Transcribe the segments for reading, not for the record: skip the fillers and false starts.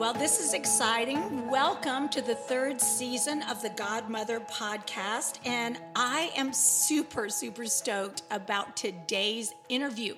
Well, this is exciting. Welcome to the third season of the Godmother podcast. And I am super stoked about today's interview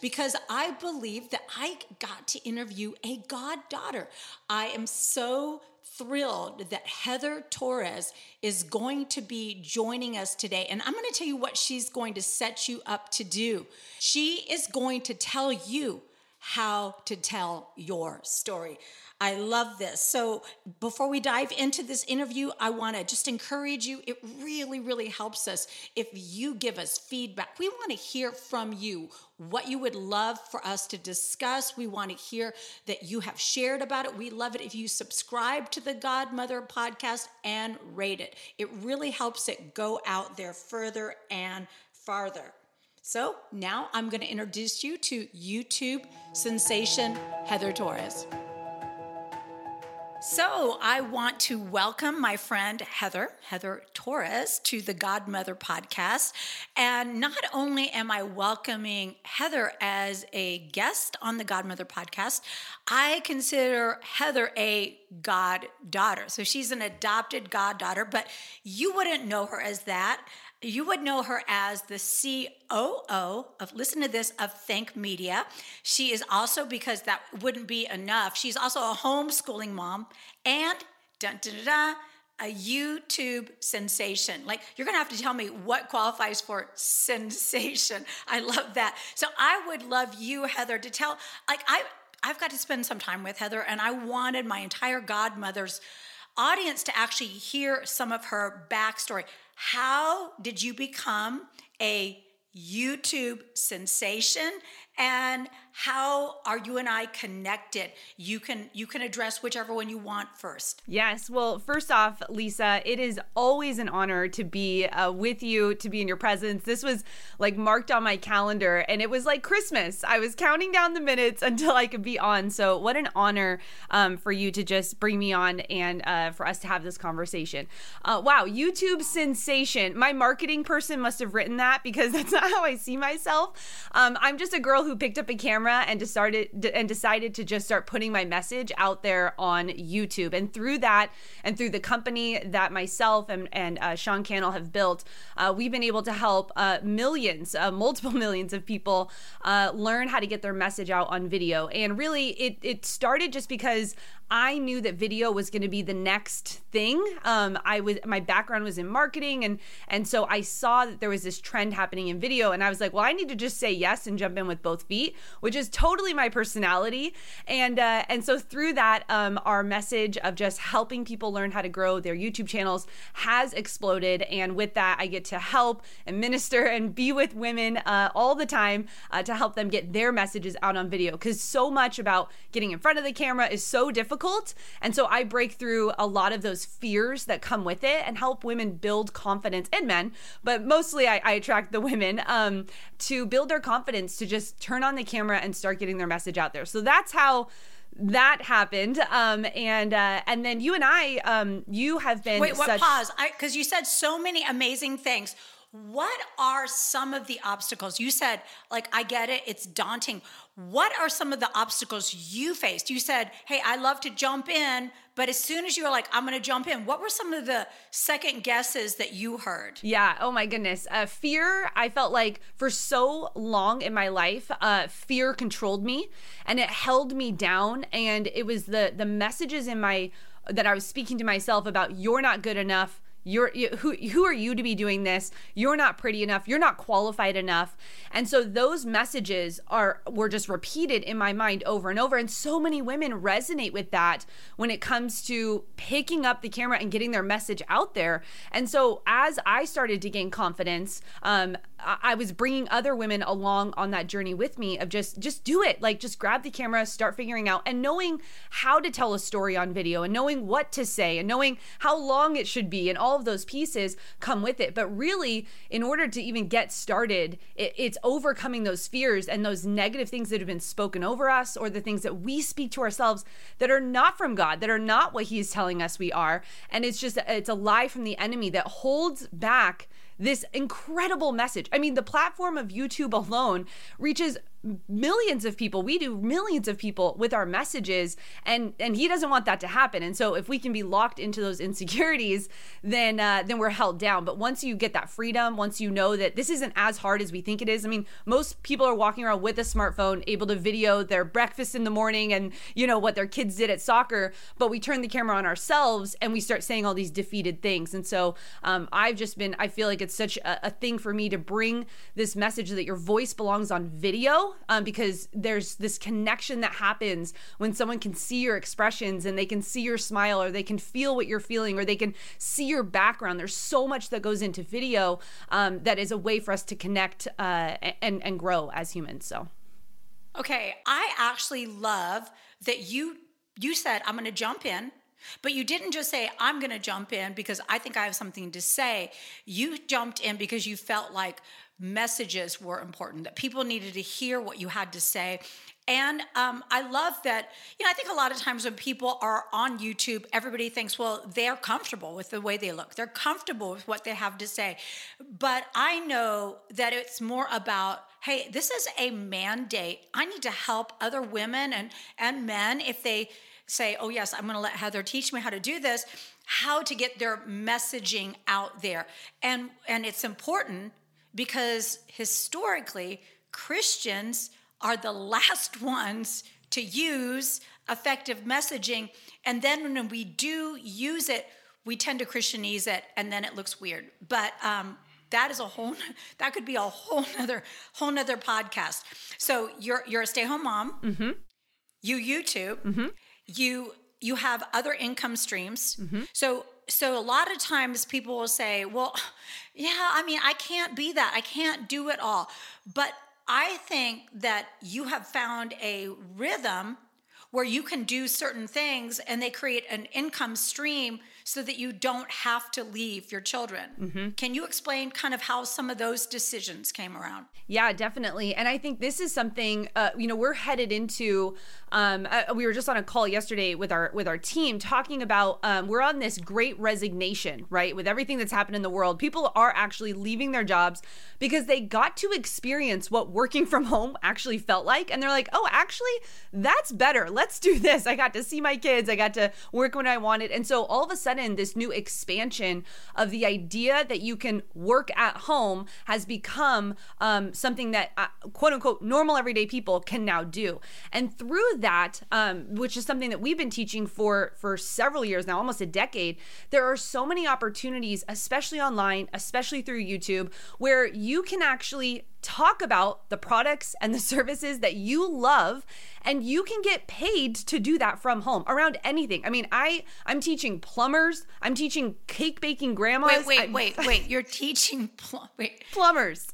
because I believe that I got to interview a goddaughter. I am so thrilled that Heather Torres is going to be joining us today. And I'm going to tell you what she's going to set you up to do. She is going to tell you how to tell your story. I love this. So before we dive into this interview, I want to just encourage you. It really helps us if you give us feedback. We want to hear from you what you would love for us to discuss. We want to hear that you have shared about it. We love it if you subscribe to the Godmother podcast and rate it. It really helps it go out there further and farther. So now I'm going to introduce you to YouTube sensation Heather Torres. So I want to welcome my friend Heather Torres, to the Godmother podcast. And not only am I welcoming Heather as a guest on the Godmother podcast, I consider Heather a goddaughter. So she's an adopted goddaughter, but you wouldn't know her as that. You would know her as the COO of, listen to this, of Think Media. She is also, because that wouldn't be enough, she's also a homeschooling mom and a YouTube sensation. Like, you're going to have to tell me what qualifies for sensation. I love that. So I would love you, Heather, to tell, like, I've got to spend some time with Heather, and I wanted my entire Godmother's audience to actually hear some of her backstory. How did you become a YouTube sensation, and how are you and I connected? You can address whichever one you want first. Yes. Well, first off, Lisa, it is always an honor to be with you, to be in your presence. This was like marked on my calendar, and it was like Christmas. I was counting down the minutes until I could be on. So what an honor for you to just bring me on and for us to have this conversation. Wow. YouTube sensation. My marketing person must have written that, because that's not how I see myself. I'm just a girl who picked up a camera and decided to just start putting my message out there on YouTube. And through that, and through the company that myself and Sean Cannell have built, we've been able to help multiple millions of people learn how to get their message out on video. And really, it started just because I knew that video was going to be the next thing. My background was in marketing, and so I saw that there was this trend happening in video, and I was like, well, I need to just say yes and jump in with both feet, which is totally my personality. And so through that, our message of just helping people learn how to grow their YouTube channels has exploded. And with that, I get to help and minister and be with women all the time to help them get their messages out on video, because so much about getting in front of the camera is so difficult. And so I break through a lot of those fears that come with it and help women build confidence, and men, but mostly I attract the women to build their confidence to just turn on the camera and start getting their message out there. So that's how that happened. And then you and I, you have been... Wait, what? Pause. Because you said so many amazing things. What are some of the obstacles? You said, like, I get it, it's daunting. What are some of the obstacles you faced? You said, hey, I love to jump in, but as soon as you were like, I'm going to jump in, what were some of the second guesses that you heard? Yeah. Oh my goodness. Fear. I felt like for so long in my life, fear controlled me and it held me down. And it was the messages that I was speaking to myself about, you're not good enough. Who are you to be doing this? You're not pretty enough. You're not qualified enough. And so those messages were just repeated in my mind over and over. And so many women resonate with that when it comes to picking up the camera and getting their message out there. And so as I started to gain confidence, I was bringing other women along on that journey with me of just do it. Like, just grab the camera, start figuring out, and knowing how to tell a story on video, and knowing what to say, and knowing how long it should be, and all of those pieces come with it. But really, in order to even get started, it's overcoming those fears and those negative things that have been spoken over us, or the things that we speak to ourselves that are not from God, that are not what He's telling us we are. And it's a lie from the enemy that holds back this incredible message. I mean, the platform of YouTube alone reaches millions of people, we do millions of people with our messages, and he doesn't want that to happen. And so if we can be locked into those insecurities, then we're held down. But once you get that freedom, once you know that this isn't as hard as we think it is, I mean, most people are walking around with a smartphone, able to video their breakfast in the morning and, you know, what their kids did at soccer, but we turn the camera on ourselves and we start saying all these defeated things. And so I feel like it's such a thing for me to bring this message that your voice belongs on video. Because there's this connection that happens when someone can see your expressions and they can see your smile, or they can feel what you're feeling, or they can see your background. There's so much that goes into video that is a way for us to connect and grow as humans. So, okay, I actually love that you said I'm going to jump in, but you didn't just say I'm going to jump in because I think I have something to say. You jumped in because you felt like messages were important, that people needed to hear what you had to say. And I love that, you know, I think a lot of times when people are on YouTube, everybody thinks, well, they're comfortable with the way they look. They're comfortable with what they have to say. But I know that it's more about, hey, this is a mandate. I need to help other women and men if they say, oh, yes, I'm going to let Heather teach me how to do this, how to get their messaging out there. And it's important, because historically, Christians are the last ones to use effective messaging. And then when we do use it, we tend to Christianize it, and then it looks weird. But that could be a whole nother podcast. So you're a stay-home mom. Mm-hmm. You YouTube. Mm-hmm. You have other income streams. Mm-hmm. So a lot of times people will say, well, yeah, I mean, I can't be that. I can't do it all. But I think that you have found a rhythm where you can do certain things and they create an income stream so that you don't have to leave your children. Mm-hmm. Can you explain kind of how some of those decisions came around? Yeah, definitely. And I think this is something, we're headed into, we were just on a call yesterday with our team talking about, we're on this great resignation, right? With everything that's happened in the world, people are actually leaving their jobs because they got to experience what working from home actually felt like. And they're like, oh, actually, that's better. Let's do this. I got to see my kids. I got to work when I wanted. And so all of a sudden, this new expansion of the idea that you can work at home has become something that, quote unquote, normal everyday people can now do. And through that, which is something that we've been teaching for several years now, almost a decade, there are so many opportunities, especially online, especially through YouTube, where you can actually talk about the products and the services that you love, and you can get paid to do that from home around anything. I mean, I'm teaching plumbers. I'm teaching cake baking grandmas. Wait. You're teaching plumbers.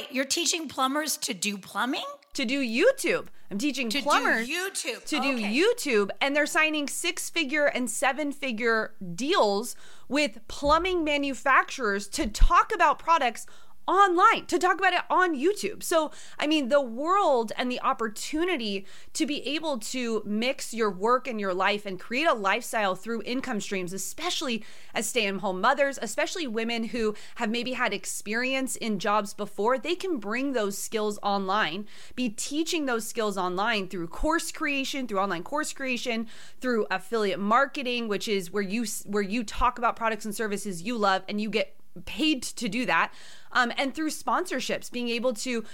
You're teaching plumbers to do plumbing? To do YouTube. I'm teaching plumbers to do YouTube, and they're signing 6-figure and 7-figure deals with plumbing manufacturers to talk about products online, to talk about it on YouTube. So, I mean, the world and the opportunity to be able to mix your work and your life and create a lifestyle through income streams, especially as stay-at-home mothers, especially women who have maybe had experience in jobs before, they can bring those skills online, be teaching those skills online through course creation, through online course creation, through affiliate marketing, which is where you talk about products and services you love and you get paid to do that. And through sponsorships, being able to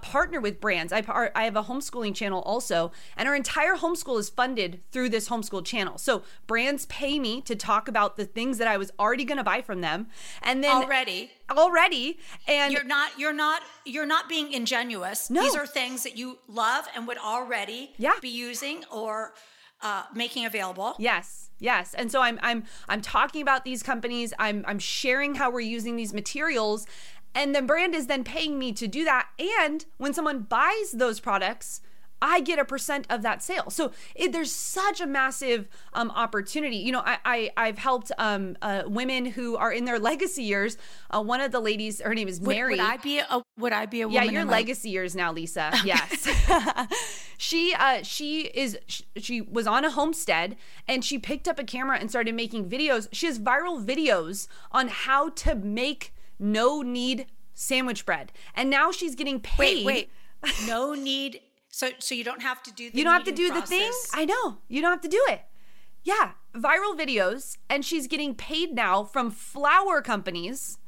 partner with brands. I have a homeschooling channel also, and our entire homeschool is funded through this homeschool channel. So brands pay me to talk about the things that I was already going to buy from them, and then already. And you're not being ingenuous. No. These are things that you love and would already be using or making available. Yes. And so I'm talking about these companies. I'm sharing how we're using these materials, and the brand is then paying me to do that. And when someone buys those products, I get a % of that sale. So there's such a massive opportunity. You know, I've helped women who are in their legacy years. One of the ladies, her name is Mary. Would I be a woman? Yeah, your legacy years now, Lisa. Okay. Yes. She was on a homestead, and she picked up a camera and started making videos. She has viral videos on how to make no-knead sandwich bread, and now she's getting paid. Wait. No need. So you don't have to do the thing. I know. You don't have to do it. Yeah. Viral videos. And she's getting paid now from flower companies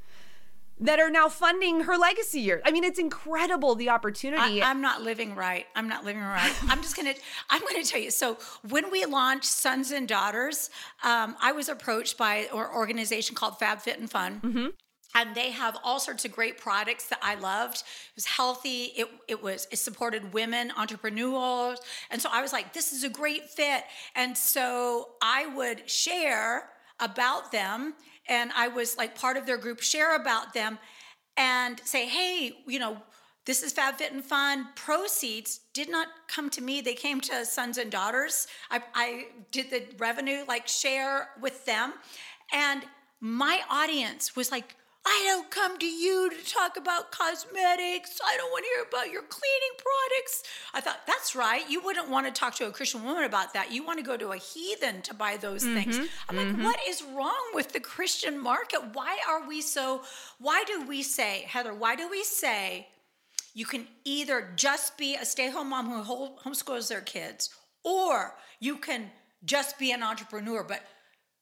that are now funding her legacy year. I mean, it's incredible, the opportunity. I'm not living right. I'm going to tell you. So when we launched Sons and Daughters, I was approached by an organization called Fab Fit and Fun. Mm-hmm. And they have all sorts of great products that I loved. It was healthy. It supported women entrepreneurs. And so I was like, this is a great fit. And so I would share about them. And I was like part of their group, share about them and say, hey, this is Fab Fit and Fun. Proceeds did not come to me. They came to Sons and Daughters. I did the revenue, share with them. And my audience was like, I don't come to you to talk about cosmetics. I don't want to hear about your cleaning products. I thought, that's right. You wouldn't want to talk to a Christian woman about that. You want to go to a heathen to buy those things. I'm like, what is wrong with the Christian market? Why do we say, Heather, you can either just be a stay-at-home mom who homeschools their kids, or you can just be an entrepreneur, but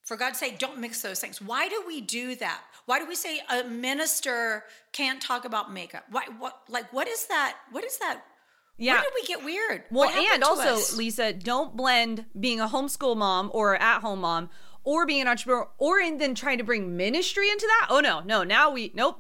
for God's sake, don't mix those things. Why do we do that? Why do we say a minister can't talk about makeup? Why? What is that? What is that? Yeah. Where did we get weird? Well, and also, us? Lisa, don't blend being a homeschool mom or at-home mom or being an entrepreneur or then trying to bring ministry into that. Oh, no.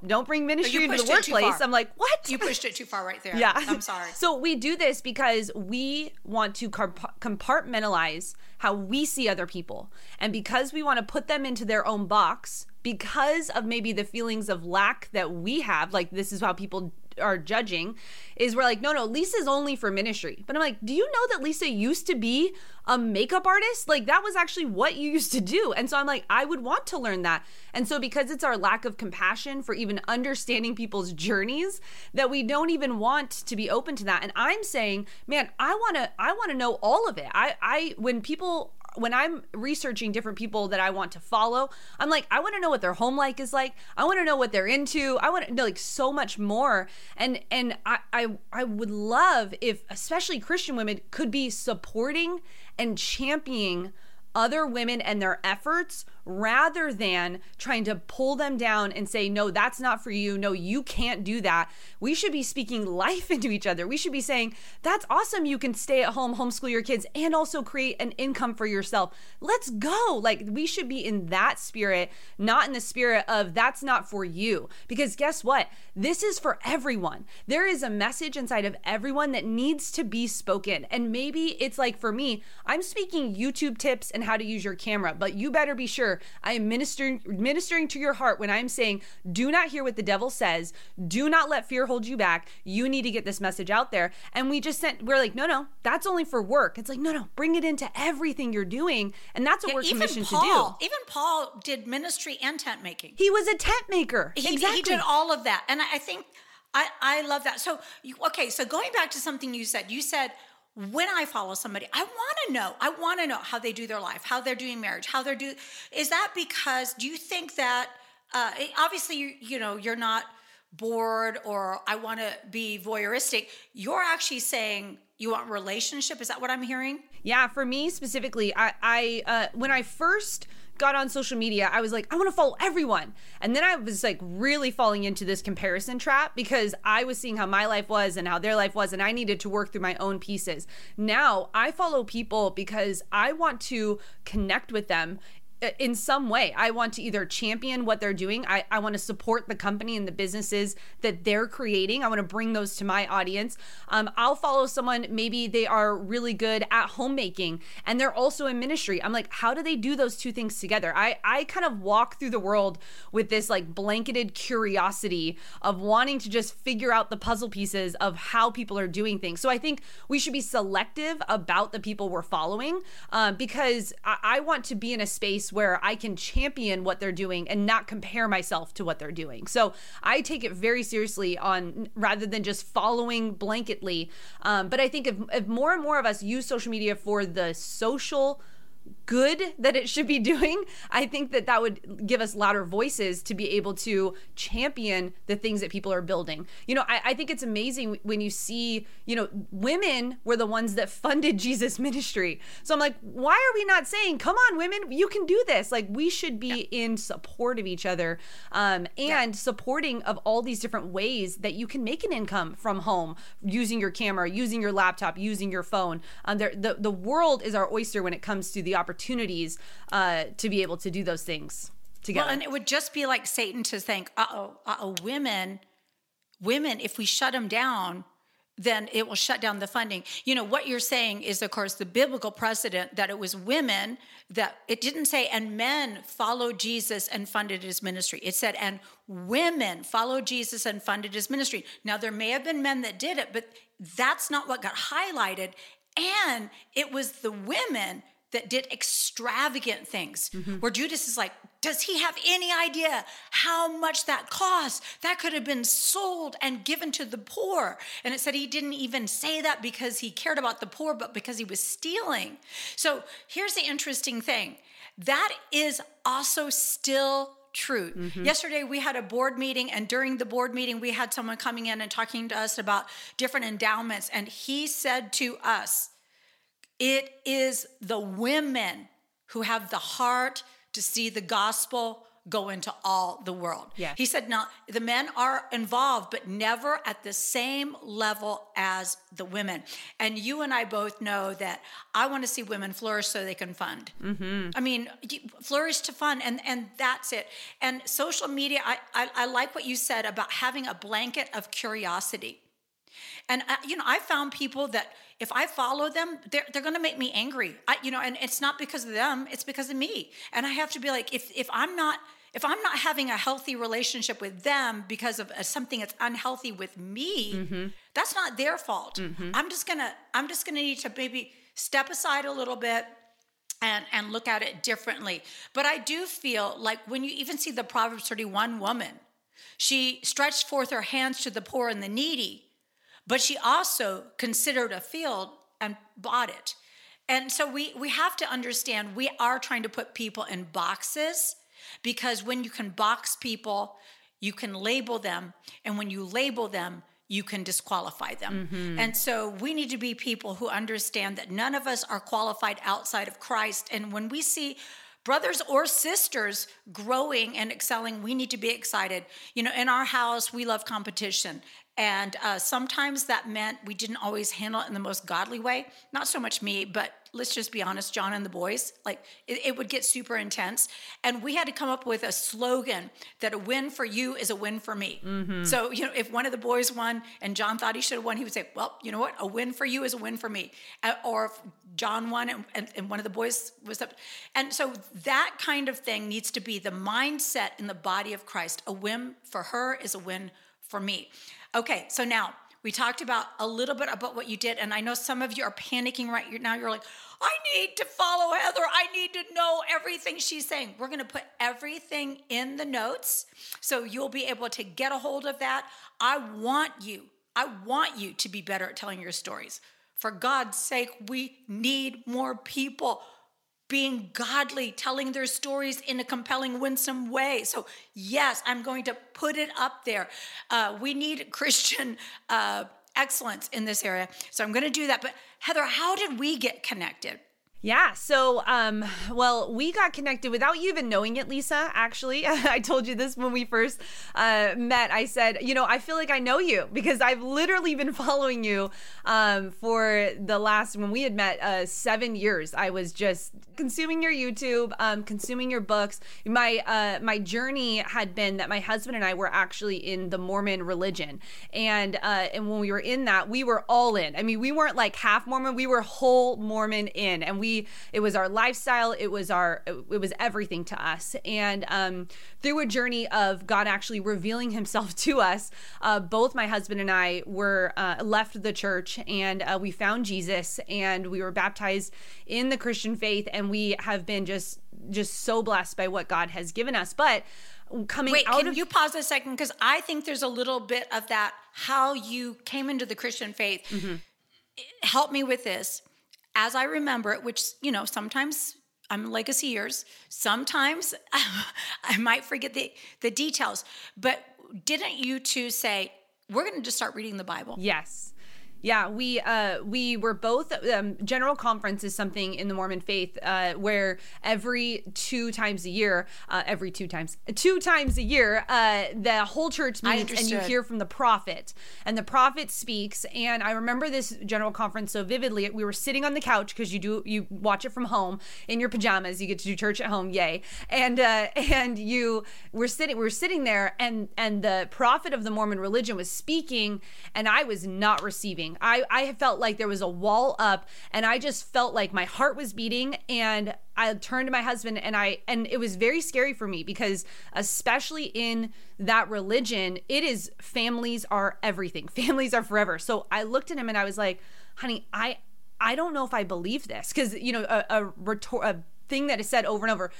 Don't bring ministry into the workplace. I'm like, what? You pushed it too far right there. Yeah. I'm sorry. So we do this because we want to compartmentalize how we see other people. And because we want to put them into their own box, because of maybe the feelings of lack that we have, like this is how people are judging, is we're like, no, Lisa's only for ministry. But I'm like, do you know that Lisa used to be a makeup artist? Like that was actually what you used to do. And so I'm like, I would want to learn that. And so because it's our lack of compassion for even understanding people's journeys that we don't even want to be open to that. And I'm saying, man, I want to know all of it. When I'm researching different people that I want to follow, I'm like, I want to know what their home life is like. I want to know what they're into. I want to know so much more. And I would love if especially Christian women could be supporting and championing other women and their efforts rather than trying to pull them down and say, no, that's not for you. No, you can't do that. We should be speaking life into each other. We should be saying, that's awesome. You can stay at home, homeschool your kids, and also create an income for yourself. Let's go. We should be in that spirit, not in the spirit of that's not for you. Because guess what? This is for everyone. There is a message inside of everyone that needs to be spoken. And maybe it's like for me, I'm speaking YouTube tips and how to use your camera, but you better be sure I am ministering to your heart when I'm saying, do not hear what the devil says. Do not let fear hold you back. You need to get this message out there. And we're like, no, that's only for work. It's like, no, bring it into everything you're doing. And that's what we're commissioned to do. Even Paul did ministry and tent making. He was a tent maker. Exactly. He did all of that. And I think I love that. So, so going back to something you said, when I follow somebody, I want to know how they do their life, how they're doing marriage, is that because, do you think that, obviously, you're not bored or I want to be voyeuristic. You're actually saying you want relationship. Is that what I'm hearing? Yeah. For me specifically, I when I first got on social media, I was like, I want to follow everyone. And then I was really falling into this comparison trap because I was seeing how my life was and how their life was, and I needed to work through my own pieces. Now I follow people because I want to connect with them in some way. I want to either champion what they're doing. I want to support the company and the businesses that they're creating. I want to bring those to my audience. I'll follow someone, maybe they are really good at homemaking and they're also in ministry. I'm like, how do they do those two things together? I kind of walk through the world with this blanketed curiosity of wanting to just figure out the puzzle pieces of how people are doing things. So I think we should be selective about the people we're following because I want to be in a space where I can champion what they're doing and not compare myself to what they're doing. So I take it very seriously on rather than just following blanketly. But I think if more and more of us use social media for the social good that it should be doing, I think that that would give us louder voices to be able to champion the things that people are building. You know, I think it's amazing when you see, you know, women were the ones that funded Jesus' ministry. So I'm like, why are we not saying, come on, women, you can do this? Like, we should be in support of each other and supporting of all these different ways that you can make an income from home, using your camera, using your laptop, using your phone. The world is our oyster when it comes to the opportunities to be able to do those things together. Well, and it would just be like Satan to think, women, if we shut them down, then it will shut down the funding. You know, what you're saying is, of course, the biblical precedent that it was women, that it didn't say, and men followed Jesus and funded his ministry. It said, and women followed Jesus and funded his ministry. Now, there may have been men that did it, but that's not what got highlighted. And it was the women that did extravagant things, where Judas is like, does he have any idea how much that cost? That could have been sold and given to the poor. And it said he didn't even say that because he cared about the poor, but because he was stealing. So here's the interesting thing. That is also still true. Yesterday we had a board meeting, and during the board meeting, we had someone coming in and talking to us about different endowments. And he said to us, it is the women who have the heart to see the gospel go into all the world. Yeah. He said, now, the men are involved, but never at the same level as the women. And you and I both know that I want to see women flourish so they can fund. I mean, flourish to fund, and that's it. And social media, I like what you said about having a blanket of curiosity. And, you know, I found people that if I follow them, they're going to make me angry. And it's not because of them, it's because of me. And I have to be like, if I'm not having a healthy relationship with them because of something that's unhealthy with me, that's not their fault. I'm just going to need to maybe step aside a little bit and look at it differently. But I do feel like when you even see the Proverbs 31 woman, she stretched forth her hands to the poor and the needy, but she also considered a field and bought it. And so we have to understand we are trying to put people in boxes, because when you can box people, you can label them. And when you label them, you can disqualify them. And so we need to be people who understand that none of us are qualified outside of Christ. And when we see brothers or sisters growing and excelling, we need to be excited. You know, in our house, we love competition. And sometimes that meant we didn't always handle it in the most godly way. Not so much me, but let's just be honest, John and the boys, like it would get super intense. And we had to come up with a slogan that a win for you is a win for me. So, you know, if one of the boys won and John thought he should have won, he would say, well, you know what? A win for you is a win for me. Or if John won and one of the boys was up. And so that kind of thing needs to be the mindset in the body of Christ. A win for her is a win for me. Okay, so now we talked about a little bit about what you did, and I know some of you are panicking right now. You're like, I need to follow Heather. I need to know everything she's saying. We're going to put everything in the notes, so you'll be able to get a hold of that. I want you to be better at telling your stories. For God's sake, we need more people being godly, telling their stories in a compelling, winsome way. So yes, I'm going to put it up there. We need Christian excellence in this area. So I'm going to do that. But Heather, how did we get connected? Yeah. So, well, we got connected without you even knowing it, Lisa, actually. I told you this when we first met. I said, you know, I feel like I know you because I've literally been following you for the last, when we had met, 7 years. I was just consuming your YouTube, consuming your books. My journey had been that my husband and I were actually in the Mormon religion. And when we were in that, we were all in. I mean, we weren't like half Mormon, we were whole Mormon in. And it was our lifestyle. It was everything to us. And through a journey of God actually revealing himself to us, both my husband and I were left the church, and we found Jesus, and we were baptized in the Christian faith. And we have been just so blessed by what God has given us. But coming out of— Wait, can you pause a second? Because I think there's a little bit of that, how you came into the Christian faith. Help me with this. As I remember it, which, you know, sometimes I'm legacy years. Sometimes I might forget the details, but didn't you two say, we're going to just start reading the Bible? Yes. Yeah, we were both, General Conference is something in the Mormon faith where every two times a year, the whole church meets and you hear from the prophet. And the prophet speaks. And I remember this General Conference so vividly. We were sitting on the couch because you watch it from home in your pajamas. You get to do church at home, yay. And we were sitting there and the prophet of the Mormon religion was speaking and I was not receiving. I felt like there was a wall up and I just felt like my heart was beating, and I turned to my husband and it was very scary for me because especially in that religion, it is families are everything. Families are forever. So I looked at him and I was like, honey, I don't know if I believe this, because, you know, a thing that is said over and over,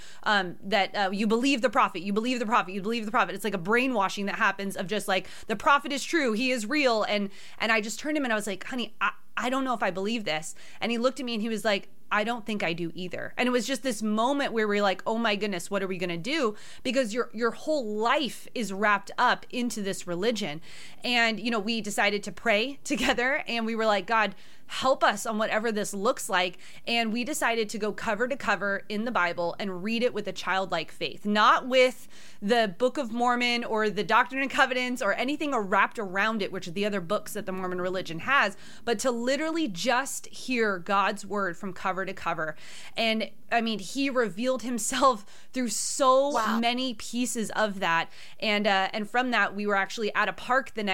that you believe the prophet, you believe the prophet, you believe the prophet. It's like a brainwashing that happens of just like, the prophet is true, he is real. And I just turned him and I was like, honey, I don't know if I believe this. And he looked at me and he was like, I don't think I do either. And it was just this moment where we're like, oh my goodness, what are we gonna do? Because your whole life is wrapped up into this religion. And, you know, we decided to pray together and we were like, God, help us on whatever this looks like. And we decided to go cover to cover in the Bible and read it with a childlike faith, not with the Book of Mormon or the Doctrine and Covenants or anything wrapped around it, which are the other books that the Mormon religion has, but to literally just hear God's word from cover to cover. And I mean, he revealed himself through so many pieces of that. And from that, we were actually at a park that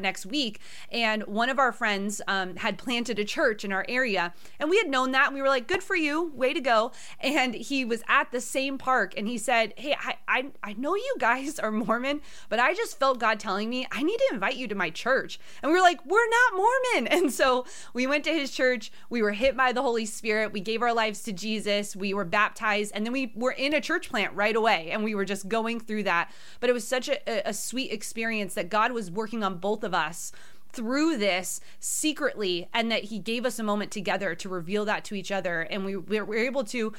next week. And one of our friends had planted a church in our area, and we had known that, and we were like, good for you, way to go. And he was at the same park and he said, hey, I know you guys are Mormon, but I just felt God telling me I need to invite you to my church. And we were like, we're not Mormon. And so we went to his church, we were hit by the Holy Spirit, we gave our lives to Jesus, we were baptized, and then we were in a church plant right away, and we were just going through that. But it was such a sweet experience that God was working on both of us through this secretly, and that he gave us a moment together to reveal that to each other. And we were able to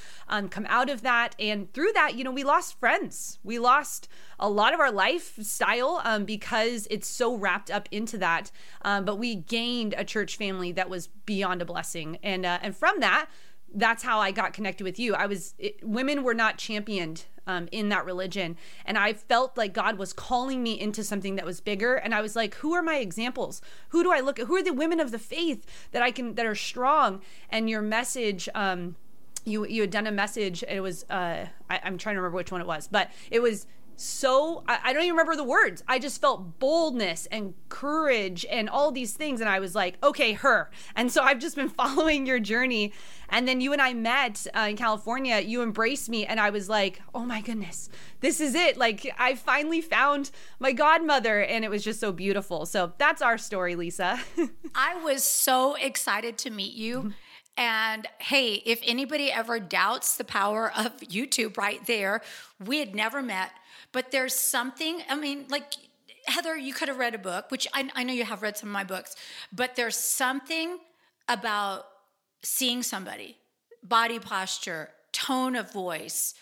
come out of that. And through that, you know, we lost friends. We lost a lot of our lifestyle because it's so wrapped up into that. But we gained a church family that was beyond a blessing. And from that, that's how I got connected with you. Women were not championed in that religion. And I felt like God was calling me into something that was bigger. And I was like, who are my examples? Who do I look at? Who are the women of the faith that are strong? And your message, you had done a message. It was, I'm trying to remember which one it was, but it was so, I don't even remember the words. I just felt boldness and courage and all these things. And I was like, okay, her. And so I've just been following your journey. And then you and I met in California, you embraced me. And I was like, oh my goodness, this is it. Like, I finally found my godmother, and it was just so beautiful. So that's our story, Lisa. I was so excited to meet you. And hey, if anybody ever doubts the power of YouTube right there, we had never met. But there's something, I mean, like, Heather, you could have read a book, which I know you have read some of my books, but there's something about seeing somebody, body posture, tone of voice,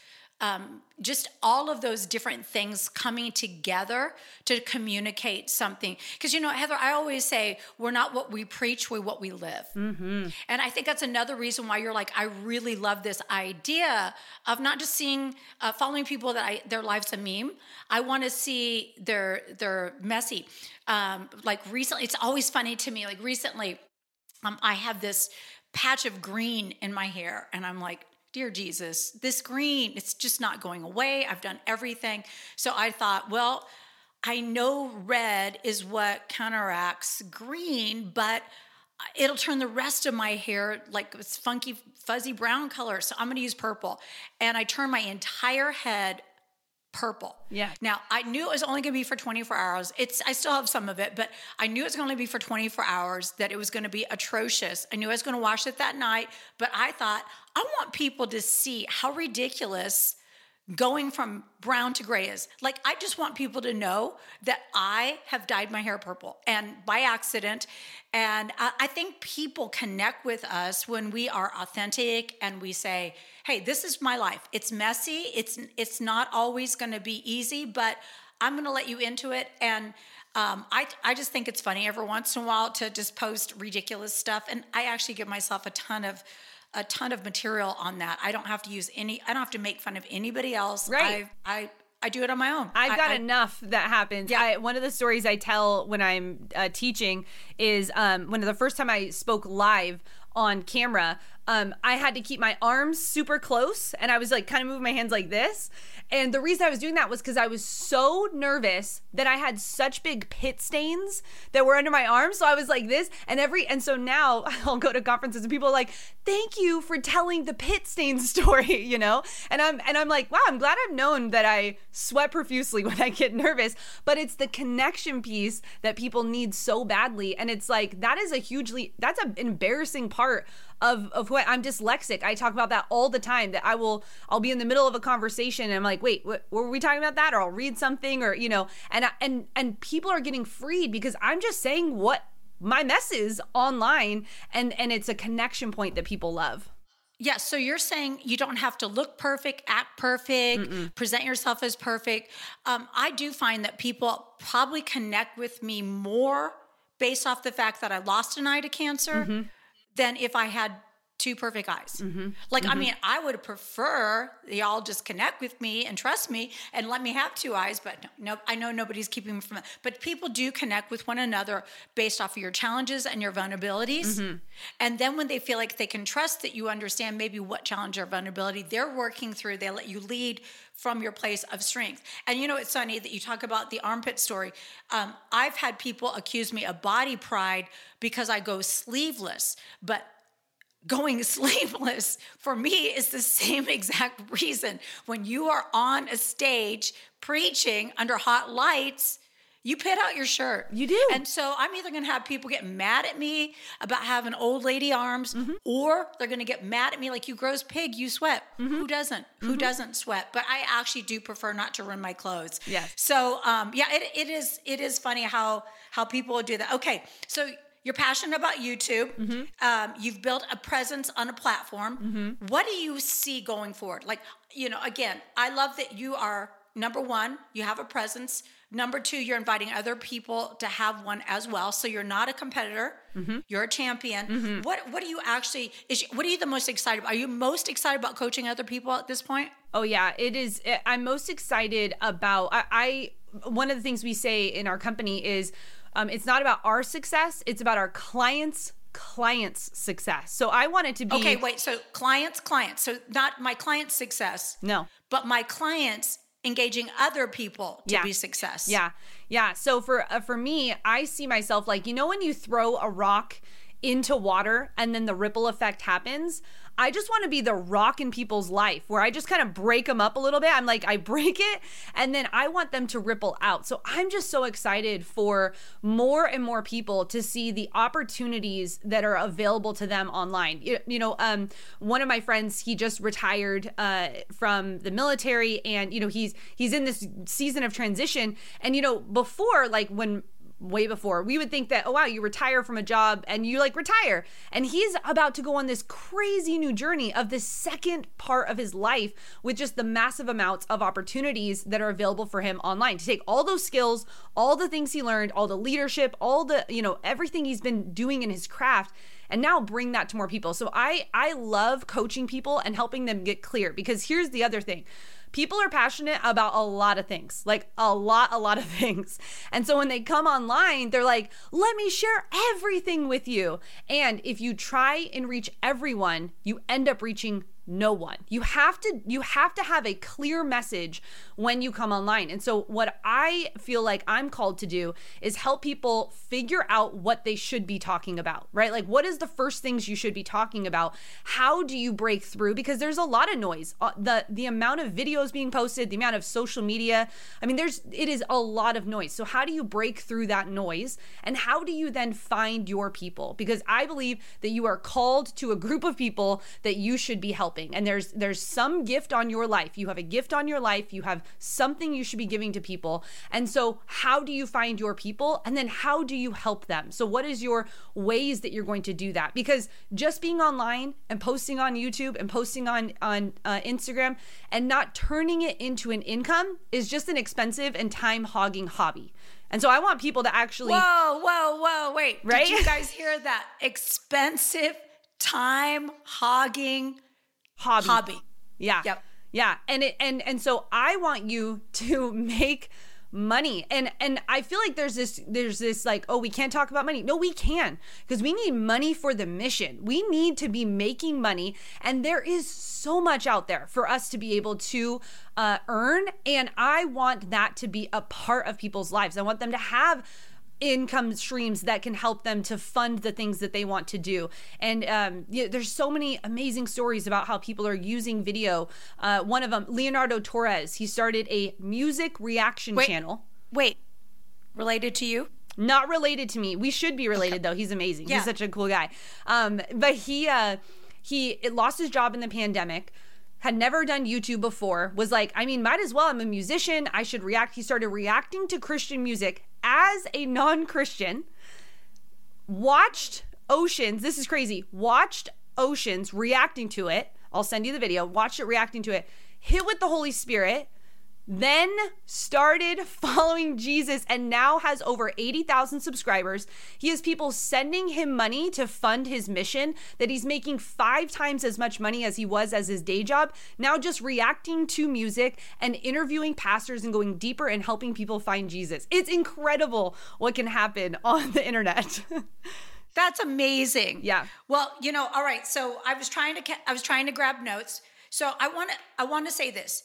just all of those different things coming together to communicate something. Because, you know, Heather, I always say, we're not what we preach, we're what we live. Mm-hmm. And I think that's another reason why you're like, I really love this idea of not just seeing, following people that their life's a meme. I want to see their messy. Like recently, it's always funny to me, like recently, I have this patch of green in my hair and I'm like, dear Jesus, this green, it's just not going away. I've done everything. So I thought, well, I know red is what counteracts green, but it'll turn the rest of my hair like this funky, fuzzy brown color. So I'm going to use purple. And I turned my entire head purple. Yeah. Now, I knew it was only going to be for 24 hours. I still have some of it, but I knew it was going to be for 24 hours, that it was going to be atrocious. I knew I was going to wash it that night, but I thought, I want people to see how ridiculous going from brown to gray is. Like, I just want people to know that I have dyed my hair purple, and by accident. And I think people connect with us when we are authentic and we say, hey, this is my life. It's messy. It's not always going to be easy, but I'm going to let you into it. And I just think it's funny every once in a while to just post ridiculous stuff. And I actually give myself a ton of material on that. I don't have to use any, I don't have to make fun of anybody else. Right. I do it on my own. I've got enough that happens. Yeah. One of the stories I tell when I'm teaching is when the first time I spoke live on camera, I had to keep my arms super close, and I was like kind of moving my hands like this. And the reason I was doing that was because I was so nervous that I had such big pit stains that were under my arms. So I was like this, and so now I'll go to conferences and people are like, "Thank you for telling the pit stain story," you know. And I'm like, wow, I'm glad I've known that I sweat profusely when I get nervous. But it's the connection piece that people need so badly, and it's like that's an embarrassing part of what I'm dyslexic. I talk about that all the time, that I'll be in the middle of a conversation and I'm like, wait, were we talking about that? Or I'll read something, or, you know, and people are getting freed because I'm just saying what my mess is online, and it's a connection point that people love. Yeah. So you're saying you don't have to look perfect, act perfect, present yourself as perfect. I do find that people probably connect with me more based off the fact that I lost an eye to cancer than if I had two perfect eyes. I mean, I would prefer y'all just connect with me and trust me and let me have two eyes, but no, I know nobody's keeping me from it. But people do connect with one another based off of your challenges and your vulnerabilities. And then when they feel like they can trust that you understand maybe what challenge or vulnerability they're working through, they let you lead from your place of strength. And you know, it's funny that you talk about the armpit story. I've had people accuse me of body pride because I go sleeveless, but going sleeveless for me is the same exact reason. When you are on a stage preaching under hot lights, you pit out your shirt. You do. And so I'm either going to have people get mad at me about having old lady arms, or they're going to get mad at me like, you gross pig, you sweat. Who doesn't? Who doesn't sweat? But I actually do prefer not to ruin my clothes. Yes. So it is funny how people will do that. Okay, so you're passionate about YouTube. You've built a presence on a platform. What do you see going forward? Like, you know, again, I love that you are, number one, you have a presence. Number two, you're inviting other people to have one as well. So you're not a competitor. You're a champion. What do you actually, what are you the most excited about? Are you most excited about coaching other people at this point? Oh yeah, it is. I'm most excited about, one of the things we say in our company is, it's not about our success. It's about our clients' success. So I want it to be... Okay, wait. So clients. So not my client's success. No. But my clients engaging other people to be success. Yeah. So for me, I see myself like, you know, when you throw a rock into water and then the ripple effect happens, I just want to be the rock in people's life where I just kind of break them up a little bit. I'm like, I break it and then I want them to ripple out. So I'm just so excited for more and more people to see the opportunities that are available to them online. You know, one of my friends, he just retired from the military, and, you know, he's in this season of transition. And, you know, before, like way before, we would think that, oh wow, you retire from a job and you like retire. And he's about to go on this crazy new journey of the second part of his life with just the massive amounts of opportunities that are available for him online to take all those skills, all the things he learned, all the leadership, all the, you know, everything he's been doing in his craft, and now bring that to more people. So I love coaching people and helping them get clear, because here's the other thing. People are passionate about a lot of things, like a lot of things. And so when they come online, they're like, let me share everything with you. And if you try and reach everyone, you end up reaching no one. You have to have a clear message when you come online. And so what I feel like I'm called to do is help people figure out what they should be talking about, right? Like, what is the first things you should be talking about? How do you break through? Because there's a lot of noise. The amount of videos being posted, the amount of social media, I mean, it is a lot of noise. So how do you break through that noise? And how do you then find your people? Because I believe that you are called to a group of people that you should be helping. helping. And there's some gift on your life. You have a gift on your life. You have something you should be giving to people. And so how do you find your people? And then how do you help them? So what is your ways that you're going to do that? Because just being online and posting on YouTube and posting on Instagram and not turning it into an income is just an expensive and time hogging hobby. And so I want people to actually... Whoa, wait. Right? Did you guys hear that? Expensive, time-hogging hobby. Yeah. Yep. Yeah. And so I want you to make money. And I feel like there's this like, oh, we can't talk about money. No, we can, because we need money for the mission. We need to be making money. And there is so much out there for us to be able to earn. And I want that to be a part of people's lives. I want them to have income streams that can help them to fund the things that they want to do. And there's so many amazing stories about how people are using video. One of them, Leonardo Torres, he started a music reaction channel. Wait, related to you? Not related to me. We should be related, though. He's amazing. Yeah. He's such a cool guy. But he lost his job in the pandemic, had never done YouTube before, was like, I mean, might as well. I'm a musician. I should react. He started reacting to Christian music as a non-Christian, watched Oceans reacting to it. I'll send you the video. Watched it reacting to it. Hit with the Holy Spirit. Then started following Jesus and now has over 80,000 subscribers. He has people sending him money to fund his mission, that he's making 5 times as much money as he was as his day job, now just reacting to music and interviewing pastors and going deeper and helping people find Jesus. It's incredible what can happen on the internet. That's amazing. Yeah. Well, all right. So I was trying to grab notes. So I want to say this.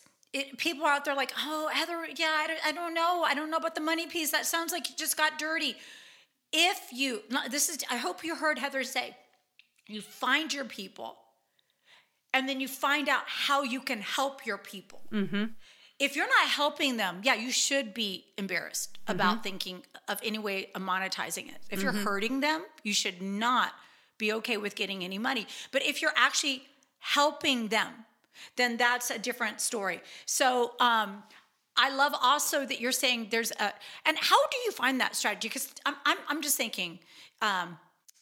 People out there like, oh, Heather, yeah, I don't know. I don't know about the money piece. That sounds like you just got dirty. I hope you heard Heather say, you find your people and then you find out how you can help your people. Mm-hmm. If you're not helping them, yeah, you should be embarrassed about thinking of any way of monetizing it. If you're hurting them, you should not be okay with getting any money. But if you're actually helping them, then that's a different story. So I love also that you're saying and how do you find that strategy? Because I'm just thinking,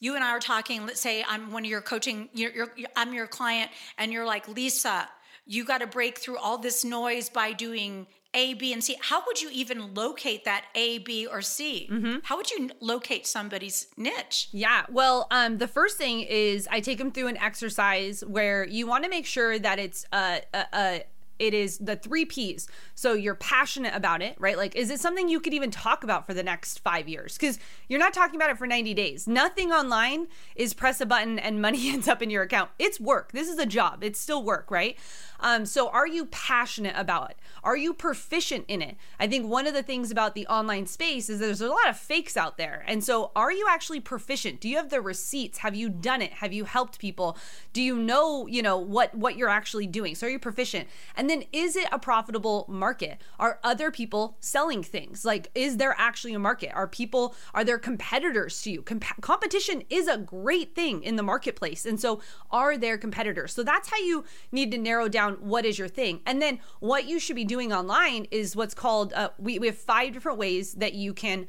you and I are talking, let's say I'm one of your coaching, I'm your client and you're like, Lisa, you got to break through all this noise by doing A, B, and C. How would you even locate that A, B, or C? Mm-hmm. How would you locate somebody's niche? Yeah, well, the first thing is I take them through an exercise where you want to make sure that it is the 3 Ps. So you're passionate about it, right? Like, is it something you could even talk about for the next 5 years? Because you're not talking about it for 90 days. Nothing online is press a button and money ends up in your account. It's work. This is a job. It's still work, right? So are you passionate about it? Are you proficient in it? I think one of the things about the online space is there's a lot of fakes out there. And so are you actually proficient? Do you have the receipts? Have you done it? Have you helped people? Do you know, what you're actually doing? So are you proficient? And then is it a profitable market? Are other people selling things? Like, is there actually a market? Are there competitors to you? Competition is a great thing in the marketplace. And so are there competitors? So that's how you need to narrow down what is your thing. And then what you should be doing online is what's called, we have 5 different ways that you can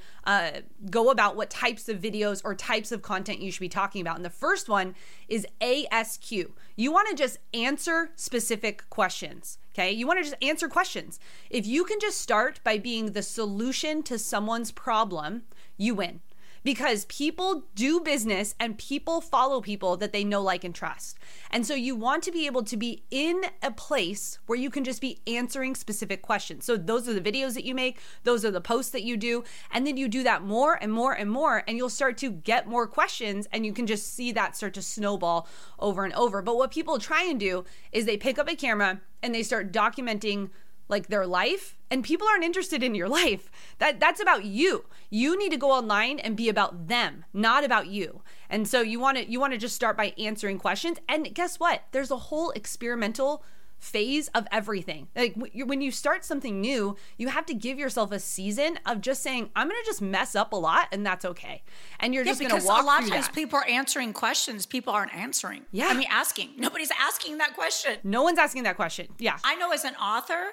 go about what types of videos or types of content you should be talking about. And the first one is ASQ. You want to just answer specific questions. Okay, you want to just answer questions. If you can just start by being the solution to someone's problem, you win. Because people do business and people follow people that they know, like, and trust. And so you want to be able to be in a place where you can just be answering specific questions. So those are the videos that you make. Those are the posts that you do. And then you do that more and more and more, and you'll start to get more questions, and you can just see that start to snowball over and over. But what people try and do is they pick up a camera and they start documenting like their life, and people aren't interested in your life. That's about you. You need to go online and be about them, not about you. And so you want to just start by answering questions. And guess what? There's a whole experimental phase of everything. Like when you start something new, you have to give yourself a season of just saying, I'm going to just mess up a lot and that's okay. And you're just going to walk through that. Because a lot of times people are answering questions people aren't answering. Yeah. I mean, asking. Nobody's asking that question. No one's asking that question. Yeah. I know as an author,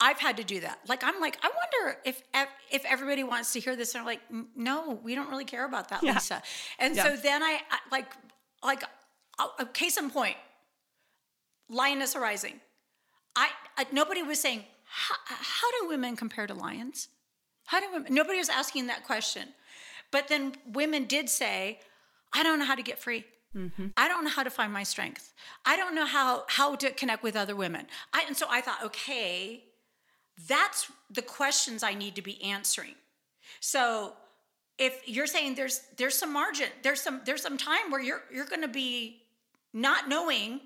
I've had to do that. Like, I'm like, I wonder if everybody wants to hear this. And I'm like, no, we don't really care about that, yeah. Lisa. And yeah. So then I like a case in point, Lioness Arising. Nobody was saying, how do women compare to lions? How do women? Nobody was asking that question. But then women did say, I don't know how to get free. Mm-hmm. I don't know how to find my strength. I don't know how to connect with other women. And so I thought, okay, that's the questions I need to be answering. So if you're saying there's some margin, there's some time where you're going to be not knowing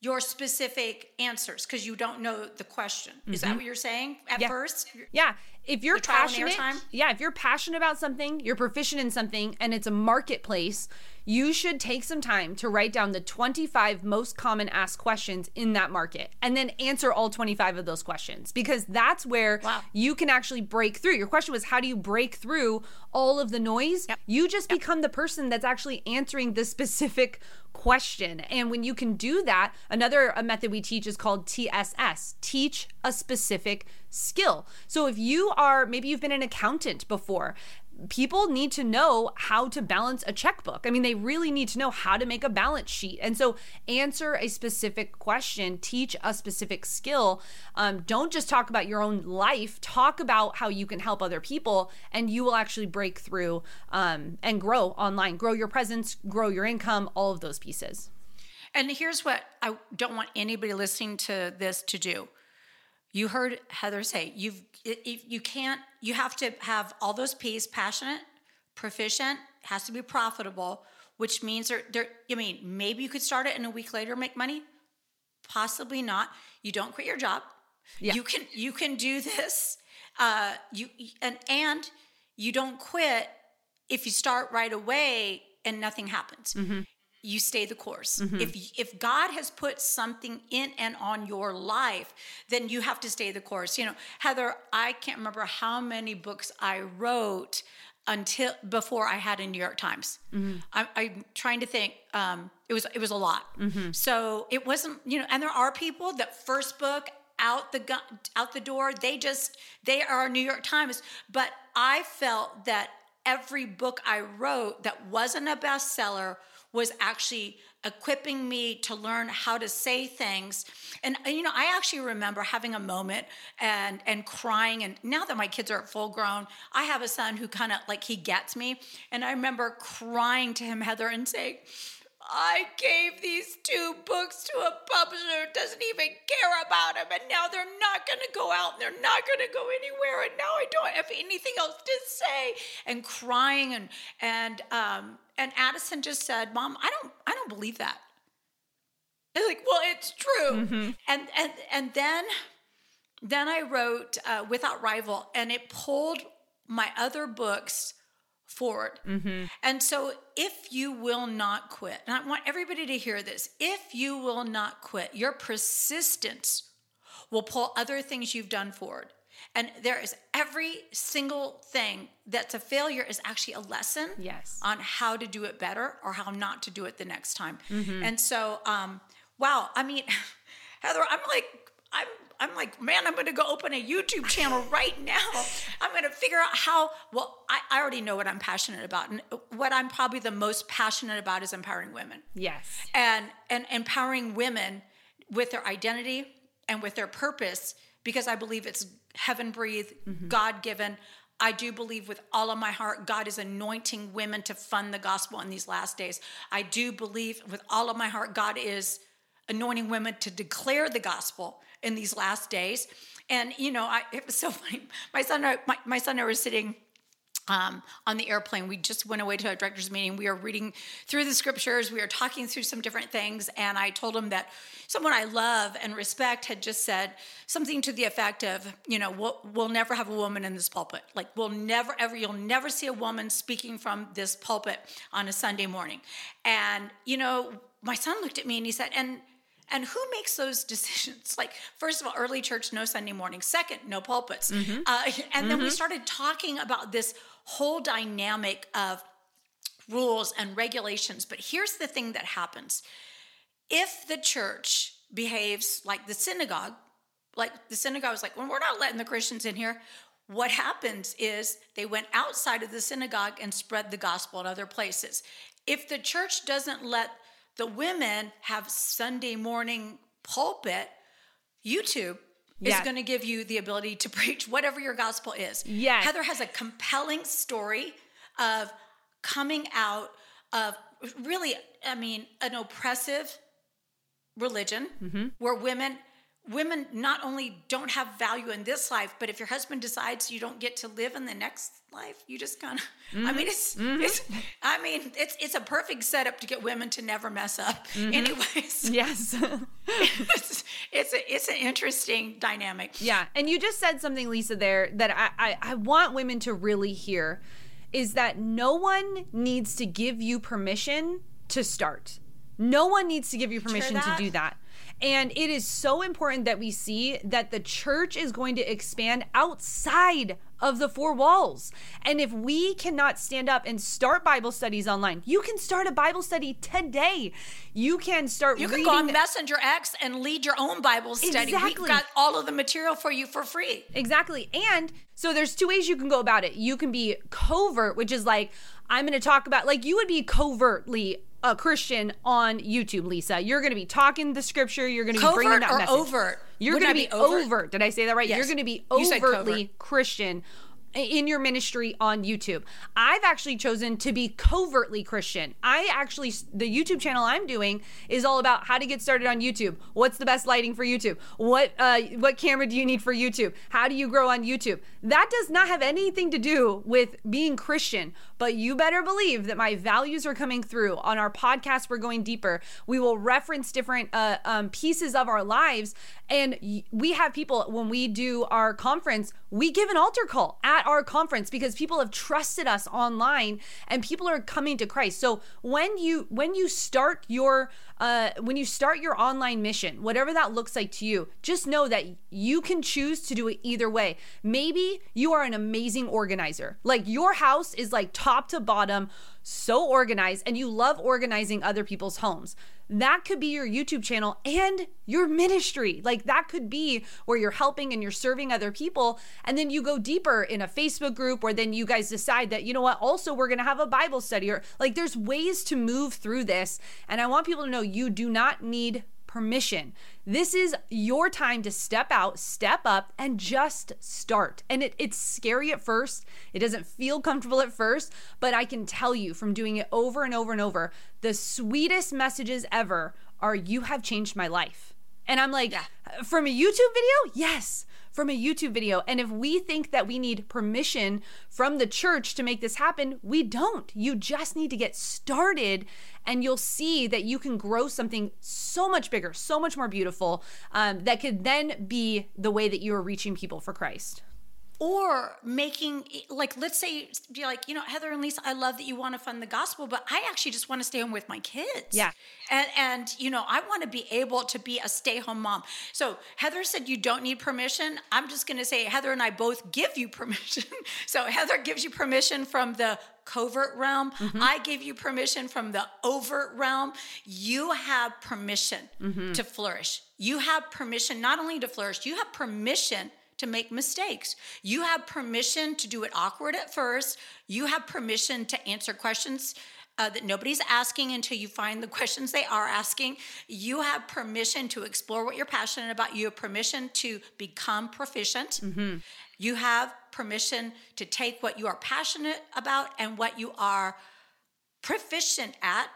your specific answers because you don't know the question. Mm-hmm. Is that what you're saying at yeah. first? Yeah. If you're passionate, if you're passionate about something, you're proficient in something, and it's a marketplace, you should take some time to write down the 25 most common asked questions in that market and then answer all 25 of those questions, because that's where wow. you can actually break through. Your question was, how do you break through all of the noise? Yep. You just yep. become the person that's actually answering the specific question. And when you can do that, another method we teach is called TSS, teach a specific skill. So if you are, maybe you've been an accountant before, people need to know how to balance a checkbook. I mean, they really need to know how to make a balance sheet. And so answer a specific question, teach a specific skill. Don't just talk about your own life, talk about how you can help other people, and you will actually break through and grow online, grow your presence, grow your income, all of those pieces. And here's what I don't want anybody listening to this to do. You heard Heather say, you have to have all those P's: passionate, proficient, has to be profitable, which means maybe you could start it and a week later make money. Possibly not. You don't quit your job. Yeah. You can do this. And you don't quit if you start right away and nothing happens. Mm-hmm. You stay the course. Mm-hmm. If God has put something in and on your life, then you have to stay the course. You know, Heather, I can't remember how many books I wrote until before I had a New York Times. Mm-hmm. I'm trying to think. It was a lot. Mm-hmm. So it wasn't. You know, and there are people that first book out the door, they are New York Times. But I felt that every book I wrote that wasn't a bestseller was actually equipping me to learn how to say things. And, you know, I actually remember having a moment and crying. And now that my kids are full grown, I have a son who kind of like, he gets me. And I remember crying to him, Heather, and saying, I gave these two books to a publisher who doesn't even care about them, and now they're not going to go out, and they're not going to go anywhere, and now I don't have anything else to say. And crying, and Addison just said, "Mom, I don't believe that." I was like, "Well, it's true." Mm-hmm. And then I wrote Without Rival, and it pulled my other books forward. Mm-hmm. And so if you will not quit, and I want everybody to hear this, if you will not quit, your persistence will pull other things you've done forward. And there is every single thing that's a failure is actually a lesson yes. on how to do it better or how not to do it the next time. Mm-hmm. And so, wow. I mean, Heather, I'm like, man, I'm going to go open a YouTube channel right now. I'm going to figure out I already know what I'm passionate about. And what I'm probably the most passionate about is empowering women. Yes. And empowering women with their identity and with their purpose, because I believe it's heaven-breathed, mm-hmm. God-given. I do believe with all of my heart, God is anointing women to fund the gospel in these last days. I do believe with all of my heart, God is anointing women to declare the gospel in these last days. And, you know, it was so funny. My son and I were sitting on the airplane. We just went away to a director's meeting. We are reading through the scriptures. We are talking through some different things. And I told him that someone I love and respect had just said something to the effect of, you know, we'll never have a woman in this pulpit. Like, you'll never see a woman speaking from this pulpit on a Sunday morning. And, you know, my son looked at me and he said, and And who makes those decisions? Like, first of all, early church, no Sunday morning. Second, no pulpits. Mm-hmm. And then we started talking about this whole dynamic of rules and regulations. But here's the thing that happens. If the church behaves like the synagogue was like, well, we're not letting the Christians in here. What happens is they went outside of the synagogue and spread the gospel in other places. If the church doesn't let the women have Sunday morning pulpit, YouTube is going to give you the ability to preach whatever your gospel is. Yes. Heather has a compelling story of coming out of really, I mean, an oppressive religion where women not only don't have value in this life, but if your husband decides you don't get to live in the next life, you just kind of, it's a perfect setup to get women to never mess up. Mm-hmm. Anyways. Yes. it's an interesting dynamic. Yeah. And you just said something, Lisa, there that I want women to really hear is that no one needs to give you permission to start. No one needs to give you permission to do that. And it is so important that we see that the church is going to expand outside of the four walls. And if we cannot stand up and start Bible studies online, you can start a Bible study today. You can start reading. You can go on Messenger X and lead your own Bible study. Exactly. We've got all of the material for you for free. Exactly. And so there's two ways you can go about it. You can be covert, which is like, I'm going to talk about, like you would be covertly a Christian on YouTube, Lisa. You're going to be talking the scripture. You're going to be bringing that message. Covert or overt? You're going to be overt. Did I say that right? Yes. You're going to be overtly Christian in your ministry on YouTube. I've actually chosen to be covertly Christian. The YouTube channel I'm doing is all about how to get started on YouTube. What's the best lighting for YouTube? What camera do you need for YouTube? How do you grow on YouTube? That does not have anything to do with being Christian, but you better believe that my values are coming through. On our podcast, we're going deeper. We will reference different pieces of our lives. And we have people, when we do our conference, we give an altar call at our conference because people have trusted us online and people are coming to Christ. So when you start your online mission, whatever that looks like to you, just know that you can choose to do it either way. Maybe you are an amazing organizer. Like your house is like top to bottom, so organized, and you love organizing other people's homes. That could be your YouTube channel and your ministry. Like that could be where you're helping and you're serving other people. And then you go deeper in a Facebook group where then you guys decide that, you know what, also we're going to have a Bible study, or like there's ways to move through this. And I want people to know you do not need permission. This is your time to step out, step up, and just start. And it's scary at first. It doesn't feel comfortable at first, but I can tell you from doing it over and over and over, the sweetest messages ever are, you have changed my life. And I'm like, from a YouTube video? Yes, from a YouTube video. And if we think that we need permission from the church to make this happen, we don't. You just need to get started and you'll see that you can grow something so much bigger, so much more beautiful, that could then be the way that you are reaching people for Christ. Or making, like, let's say, be like, you know, Heather and Lisa, I love that you want to fund the gospel, but I actually just want to stay home with my kids. Yeah. And you know, I want to be able to be a stay-home mom. So Heather said you don't need permission. I'm just going to say Heather and I both give you permission. So Heather gives you permission from the covert realm. Mm-hmm. I give you permission from the overt realm. You have permission to flourish. You have permission not only to flourish, you have permission to make mistakes. You have permission to do it awkward at first. You have permission to answer questions that nobody's asking until you find the questions they are asking. You have permission to explore what you're passionate about. You have permission to become proficient. Mm-hmm. You have permission to take what you are passionate about and what you are proficient at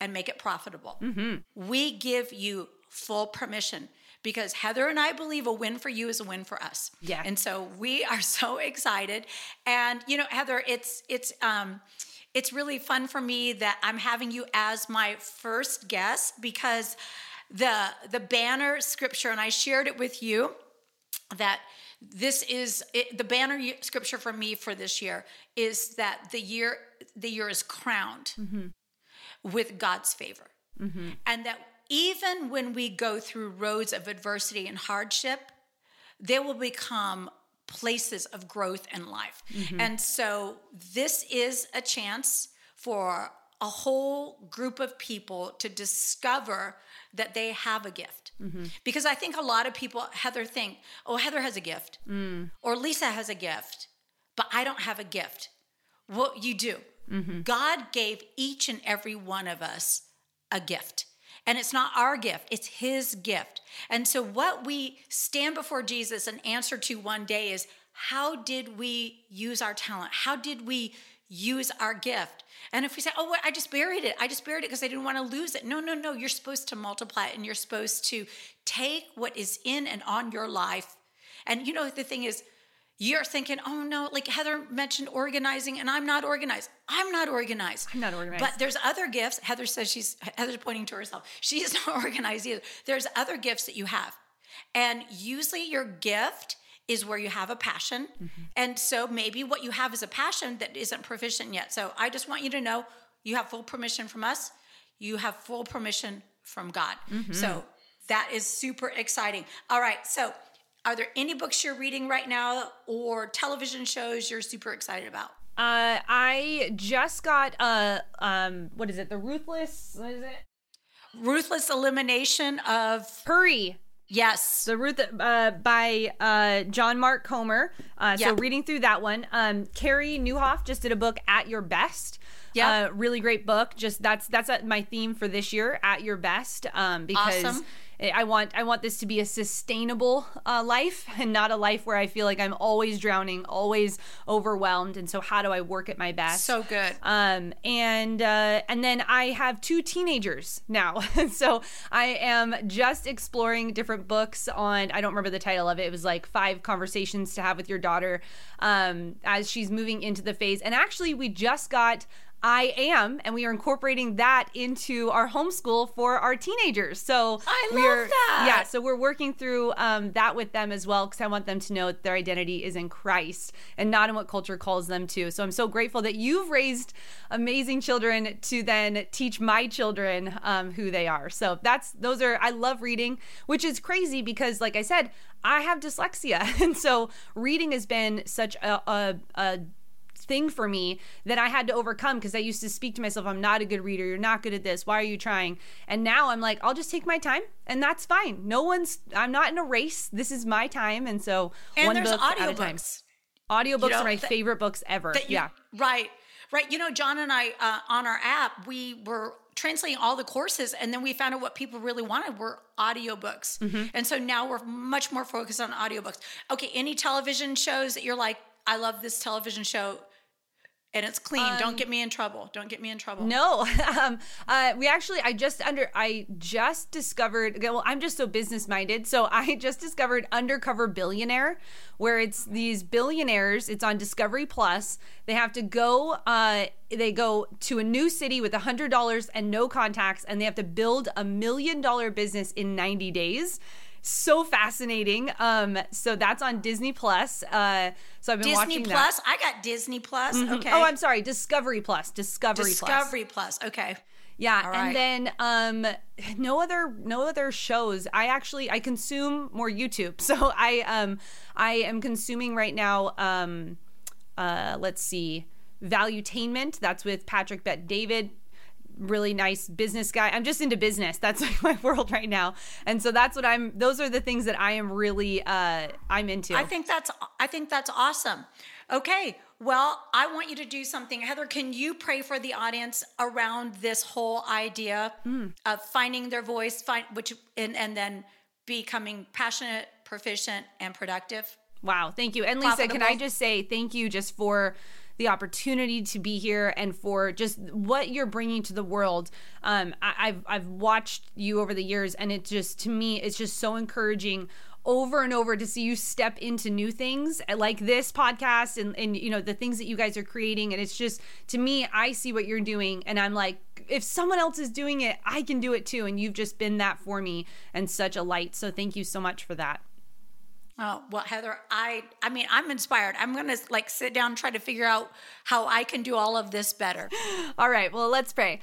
and make it profitable. Mm-hmm. We give you full permission. Because Heather and I believe a win for you is a win for us. Yeah. And so we are so excited. And, you know, Heather, it's really fun for me that I'm having you as my first guest because the banner scripture, and I shared it with you, that this is the banner scripture for me for this year is that the year is crowned with God's favor. And that even when we go through roads of adversity and hardship, they will become places of growth in life. Mm-hmm. And so this is a chance for a whole group of people to discover that they have a gift. Mm-hmm. Because I think a lot of people, Heather, think, oh, Heather has a gift, or Lisa has a gift, but I don't have a gift. Well, you do. Mm-hmm. God gave each and every one of us a gift. And it's not our gift, it's his gift. And so what we stand before Jesus and answer to one day is, how did we use our talent? How did we use our gift? And if we say, oh, well, I just buried it because I didn't want to lose it. No, you're supposed to multiply it, and you're supposed to take what is in and on your life. And you know, the thing is, you're thinking, oh no, like Heather mentioned organizing, and I'm not organized. I'm not organized. But there's other gifts. Heather says Heather's pointing to herself. She's not organized either. There's other gifts that you have. And usually your gift is where you have a passion. Mm-hmm. And so maybe what you have is a passion that isn't proficient yet. So I just want you to know you have full permission from us. You have full permission from God. Mm-hmm. So that is super exciting. All right. So are there any books you're reading right now or television shows you're super excited about? I just got, what is it? Ruthless Elimination of Hurry. Yes. By John Mark Comer. So reading through that one. Carrie Newhoff just did a book, At Your Best. Yeah. Really great book. Just that's my theme for this year, At Your Best. Because awesome. I want this to be a sustainable life, and not a life where I feel like I'm always drowning, always overwhelmed. And so how do I work at my best? So good. And then I have two teenagers now. So I am just exploring different books on, I don't remember the title of it. It was like 5 conversations to have with your daughter as she's moving into the phase. And actually we just got I Am, and we are incorporating that into our homeschool for our teenagers. So I love that. Yeah, so we're working through that with them as well, because I want them to know that their identity is in Christ and not in what culture calls them to. So I'm so grateful that you've raised amazing children to then teach my children who they are. So I love reading, which is crazy because, like I said, I have dyslexia. And so reading has been such a thing for me that I had to overcome, because I used to speak to myself, I'm not a good reader, you're not good at this, why are you trying? And now I'm like, I'll just take my time, and that's fine. I'm not in a race, this is my time. And so one book at a time. Audiobooks are my favorite books ever. Right. You know, John and I, on our app, we were translating all the courses, and then we found out what people really wanted were audiobooks. Mm-hmm. And so now we're much more focused on audiobooks. Okay, any television shows that you're like, I love this television show, and it's clean. Don't get me in trouble. No. I'm just so business minded. So I just discovered Undercover Billionaire, where it's these billionaires. It's on Discovery Plus. They have to go, they go to a new city with $100 and no contacts, and they have to build $1 million business in 90 days. So fascinating. So that's on Disney Plus. So I've been watching that. Disney Plus? I got Disney Plus. Mm-hmm. Okay. Oh, I'm sorry. Discovery Plus. Okay. Yeah. All right. And then no other shows. I consume more YouTube. So I am consuming right now, let's see, Valuetainment. That's with Patrick Bet-David. Really nice business guy. I'm just into business. That's like my world right now. And so that's what those are the things that I am really, I'm into. I think that's awesome. Okay. Well, I want you to do something. Heather, can you pray for the audience around this whole idea of finding their voice, and then becoming passionate, proficient, and productive? Wow. Thank you. And Lisa, profitable. Can I just say thank you just for the opportunity to be here and for just what you're bringing to the world. I've watched you over the years, and it just, to me, it's just so encouraging over and over to see you step into new things like this podcast and you know, the things that you guys are creating. And it's just, to me, I see what you're doing, and I'm like, if someone else is doing it, I can do it too. And you've just been that for me and such a light. So thank you so much for that. Oh, well, Heather, I mean, I'm inspired. I'm going to sit down and try to figure out how I can do all of this better. All right. Well, let's pray.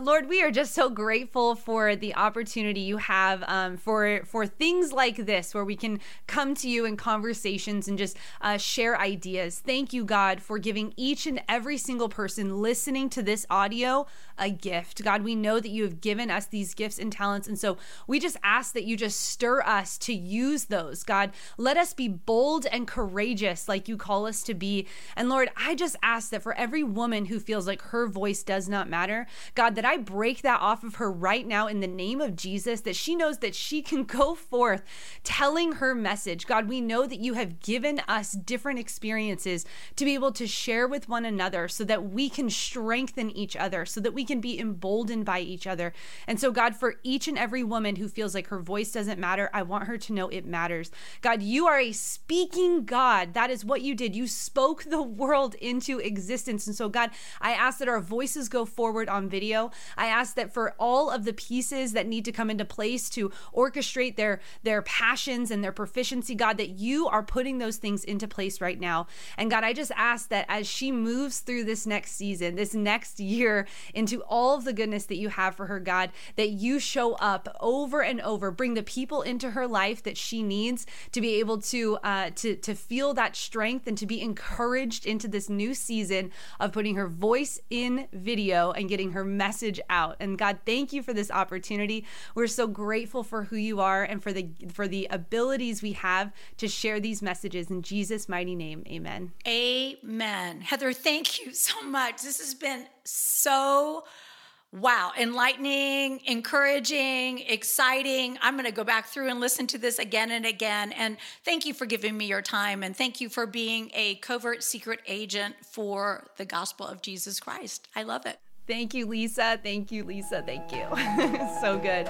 Lord, we are just so grateful for the opportunity you have for things like this, where we can come to you in conversations and just share ideas. Thank you, God, for giving each and every single person listening to this audio a gift. God, we know that you have given us these gifts and talents, and so we just ask that you just stir us to use those. God, let us be bold and courageous like you call us to be. And Lord, I just ask that for every woman who feels like her voice does not matter, God, that I break that off of her right now in the name of Jesus, that she knows that she can go forth telling her message. God, we know that you have given us different experiences to be able to share with one another so that we can strengthen each other, so that we can be emboldened by each other. And so God, for each and every woman who feels like her voice doesn't matter, I want her to know it matters. God, you are a speaking God. That is what you did. You spoke the world into existence. And so God, I ask that our voices go forward on video. I ask that for all of the pieces that need to come into place to orchestrate their passions and their proficiency, God, that you are putting those things into place right now. And God, I just ask that as she moves through this next season, this next year, into all of the goodness that you have for her, God, that you show up over and over, bring the people into her life that she needs to be able to feel that strength and to be encouraged into this new season of putting her voice in video and getting her message out. And God, thank you for this opportunity. We're so grateful for who you are and for the abilities we have to share these messages. In Jesus' mighty name, amen. Amen. Heather, thank you so much. This has been so enlightening, encouraging, exciting. I'm going to go back through and listen to this again and again. And thank you for giving me your time. And thank you for being a covert secret agent for the gospel of Jesus Christ. I love it. Thank you, Lisa. Thank you, Lisa. Thank you. So good.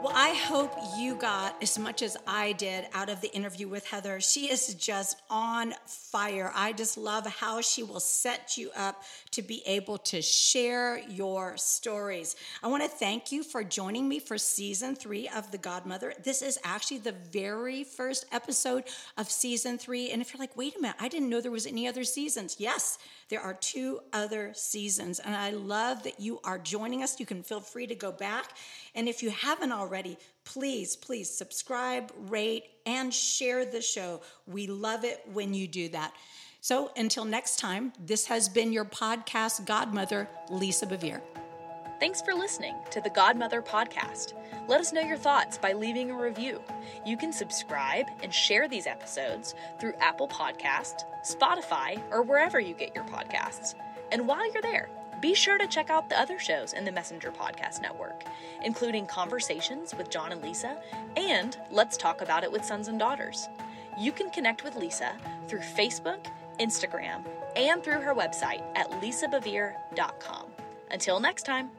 Well, I hope you got as much as I did out of the interview with Heather. She is just on fire. I just love how she will set you up to be able to share your stories. I want to thank you for joining me for season 3 of The Godmother. This is actually the very first episode of season 3. And if you're like, wait a minute, I didn't know there was any other seasons. Yes, there are 2 other seasons. And I love that you are joining us. You can feel free to go back. And if you haven't already, please subscribe, rate, and share the show. We love it when you do that. So until next time, this has been your podcast godmother, Lisa Bevere. Thanks for listening to the Godmother Podcast. Let us know your thoughts by leaving a review. You can subscribe and share these episodes through Apple Podcasts, Spotify, or wherever you get your podcasts. And while you're there, be sure to check out the other shows in the Messenger Podcast Network, including Conversations with John and Lisa and Let's Talk About It with Sons and Daughters. You can connect with Lisa through Facebook, Instagram, and through her website at lisabevere.com. Until next time.